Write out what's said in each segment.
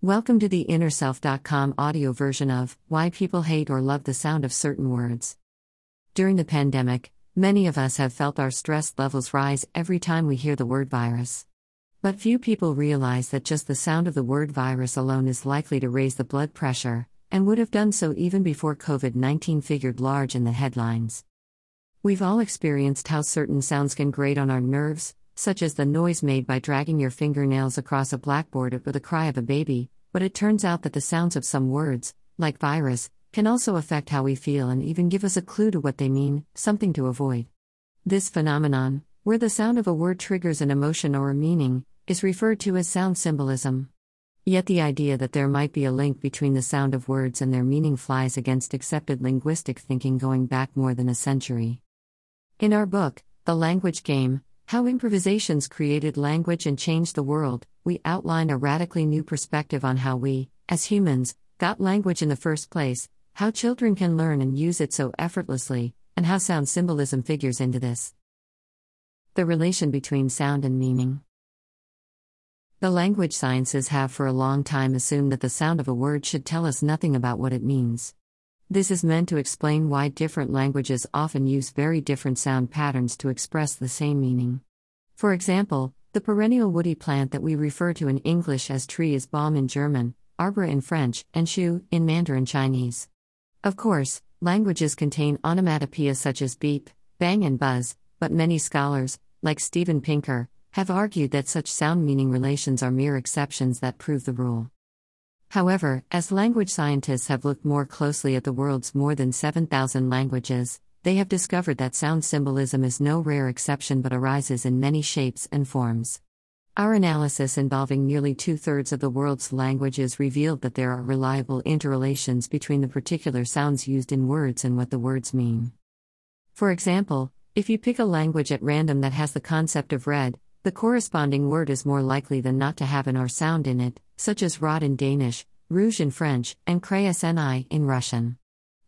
Welcome to the InnerSelf.com audio version of Why People Hate or Love the Sound of Certain Words. During the pandemic, many of us have felt our stress levels rise every time we hear the word virus. But few people realize that just the sound of the word virus alone is likely to raise the blood pressure, and would have done so even before COVID-19 figured large in the headlines. We've all experienced how certain sounds can grate on our nerves, such as the noise made by dragging your fingernails across a blackboard or the cry of a baby, but it turns out that the sounds of some words, like virus, can also affect how we feel and even give us a clue to what they mean, something to avoid. This phenomenon, where the sound of a word triggers an emotion or a meaning, is referred to as sound symbolism. Yet the idea that there might be a link between the sound of words and their meaning flies against accepted linguistic thinking going back more than a century. In our book, The Language Game, How Improvisations Created Language and Changed the World, we outline a radically new perspective on how we, as humans, got language in the first place, how children can learn and use it so effortlessly, and how sound symbolism figures into this. The relation between sound and meaning. The language sciences have for a long time assumed that the sound of a word should tell us nothing about what it means. This is meant to explain why different languages often use very different sound patterns to express the same meaning. For example, the perennial woody plant that we refer to in English as tree is Baum in German, Arbor in French, and Shu in Mandarin Chinese. Of course, languages contain onomatopoeia such as beep, bang and buzz, but many scholars, like Steven Pinker, have argued that such sound-meaning relations are mere exceptions that prove the rule. However, as language scientists have looked more closely at the world's more than 7,000 languages, they have discovered that sound symbolism is no rare exception but arises in many shapes and forms. Our analysis involving nearly two-thirds of the world's languages revealed that there are reliable interrelations between the particular sounds used in words and what the words mean. For example, if you pick a language at random that has the concept of red, the corresponding word is more likely than not to have an R sound in it, such as rod in Danish, rouge in French, and krasni in Russian.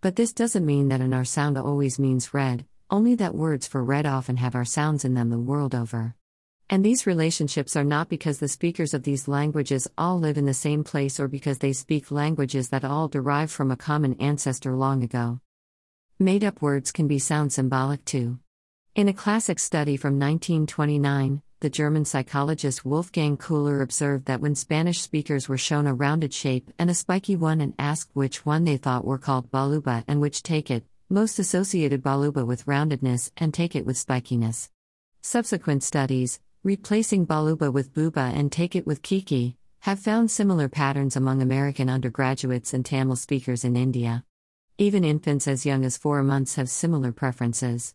But this doesn't mean that an R sound always means red, only that words for red often have R sounds in them the world over. And these relationships are not because the speakers of these languages all live in the same place or because they speak languages that all derive from a common ancestor long ago. Made-up words can be sound symbolic too. In a classic study from 1929, the German psychologist Wolfgang Kuhler observed that when Spanish speakers were shown a rounded shape and a spiky one and asked which one they thought were called baluba and which take it, most associated baluba with roundedness and take it with spikiness. Subsequent studies, replacing baluba with booba and take it with kiki, have found similar patterns among American undergraduates and Tamil speakers in India. Even infants as young as 4 months have similar preferences.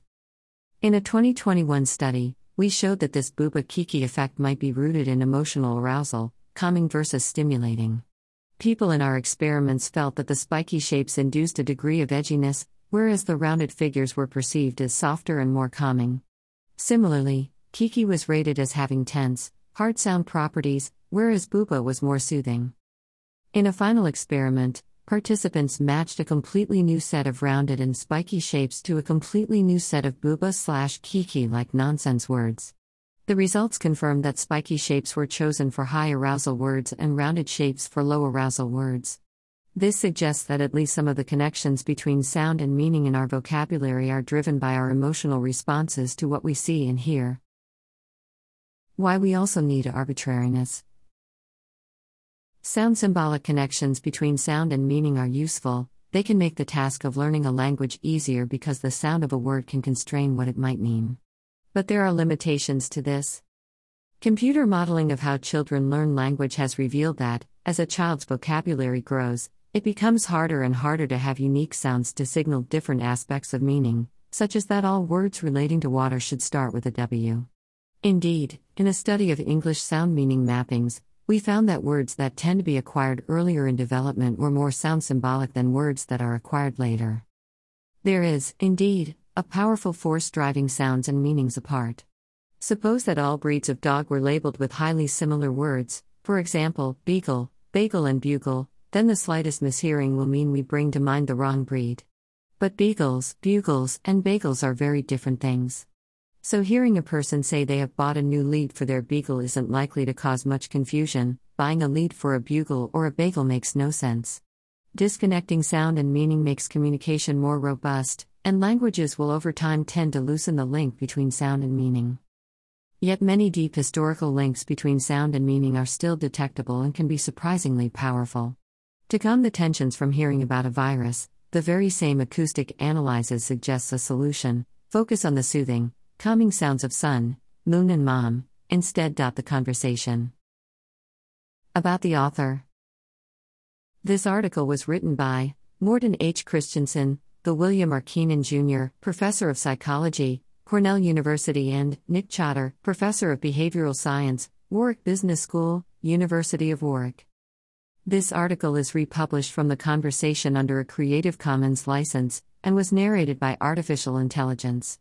In a 2021 study, we showed that this booba-kiki effect might be rooted in emotional arousal, calming versus stimulating. People in our experiments felt that the spiky shapes induced a degree of edginess, whereas the rounded figures were perceived as softer and more calming. Similarly, kiki was rated as having tense, hard sound properties, whereas booba was more soothing. In a final experiment, participants matched a completely new set of rounded and spiky shapes to a completely new set of booba/kiki-like nonsense words. The results confirmed that spiky shapes were chosen for high arousal words and rounded shapes for low arousal words. This suggests that at least some of the connections between sound and meaning in our vocabulary are driven by our emotional responses to what we see and hear. Why we also need arbitrariness. Sound symbolic connections between sound and meaning are useful. They can make the task of learning a language easier because the sound of a word can constrain what it might mean. But there are limitations to this. Computer modeling of how children learn language has revealed that, as a child's vocabulary grows, it becomes harder and harder to have unique sounds to signal different aspects of meaning, such as that all words relating to water should start with a W. Indeed, in a study of English sound meaning mappings, we found that words that tend to be acquired earlier in development were more sound symbolic than words that are acquired later. There is, indeed, a powerful force driving sounds and meanings apart. Suppose that all breeds of dog were labeled with highly similar words, for example, beagle, bagel and bugle, then the slightest mishearing will mean we bring to mind the wrong breed. But beagles, bugles, and bagels are very different things. So hearing a person say they have bought a new lead for their beagle isn't likely to cause much confusion. Buying a lead for a bugle or a bagel makes no sense. Disconnecting sound and meaning makes communication more robust, and languages will over time tend to loosen the link between sound and meaning. Yet many deep historical links between sound and meaning are still detectable and can be surprisingly powerful. To calm the tensions from hearing about a virus, the very same acoustic analysis suggests a solution. Focus on the soothing, calming sounds of sun, moon and mom, instead. The Conversation. About the author. This article was written by Morton H. Christensen, the William R. Keenan Jr., Professor of Psychology, Cornell University, and Nick Chatter, Professor of Behavioral Science, Warwick Business School, University of Warwick. This article is republished from The Conversation under a Creative Commons license, and was narrated by artificial intelligence.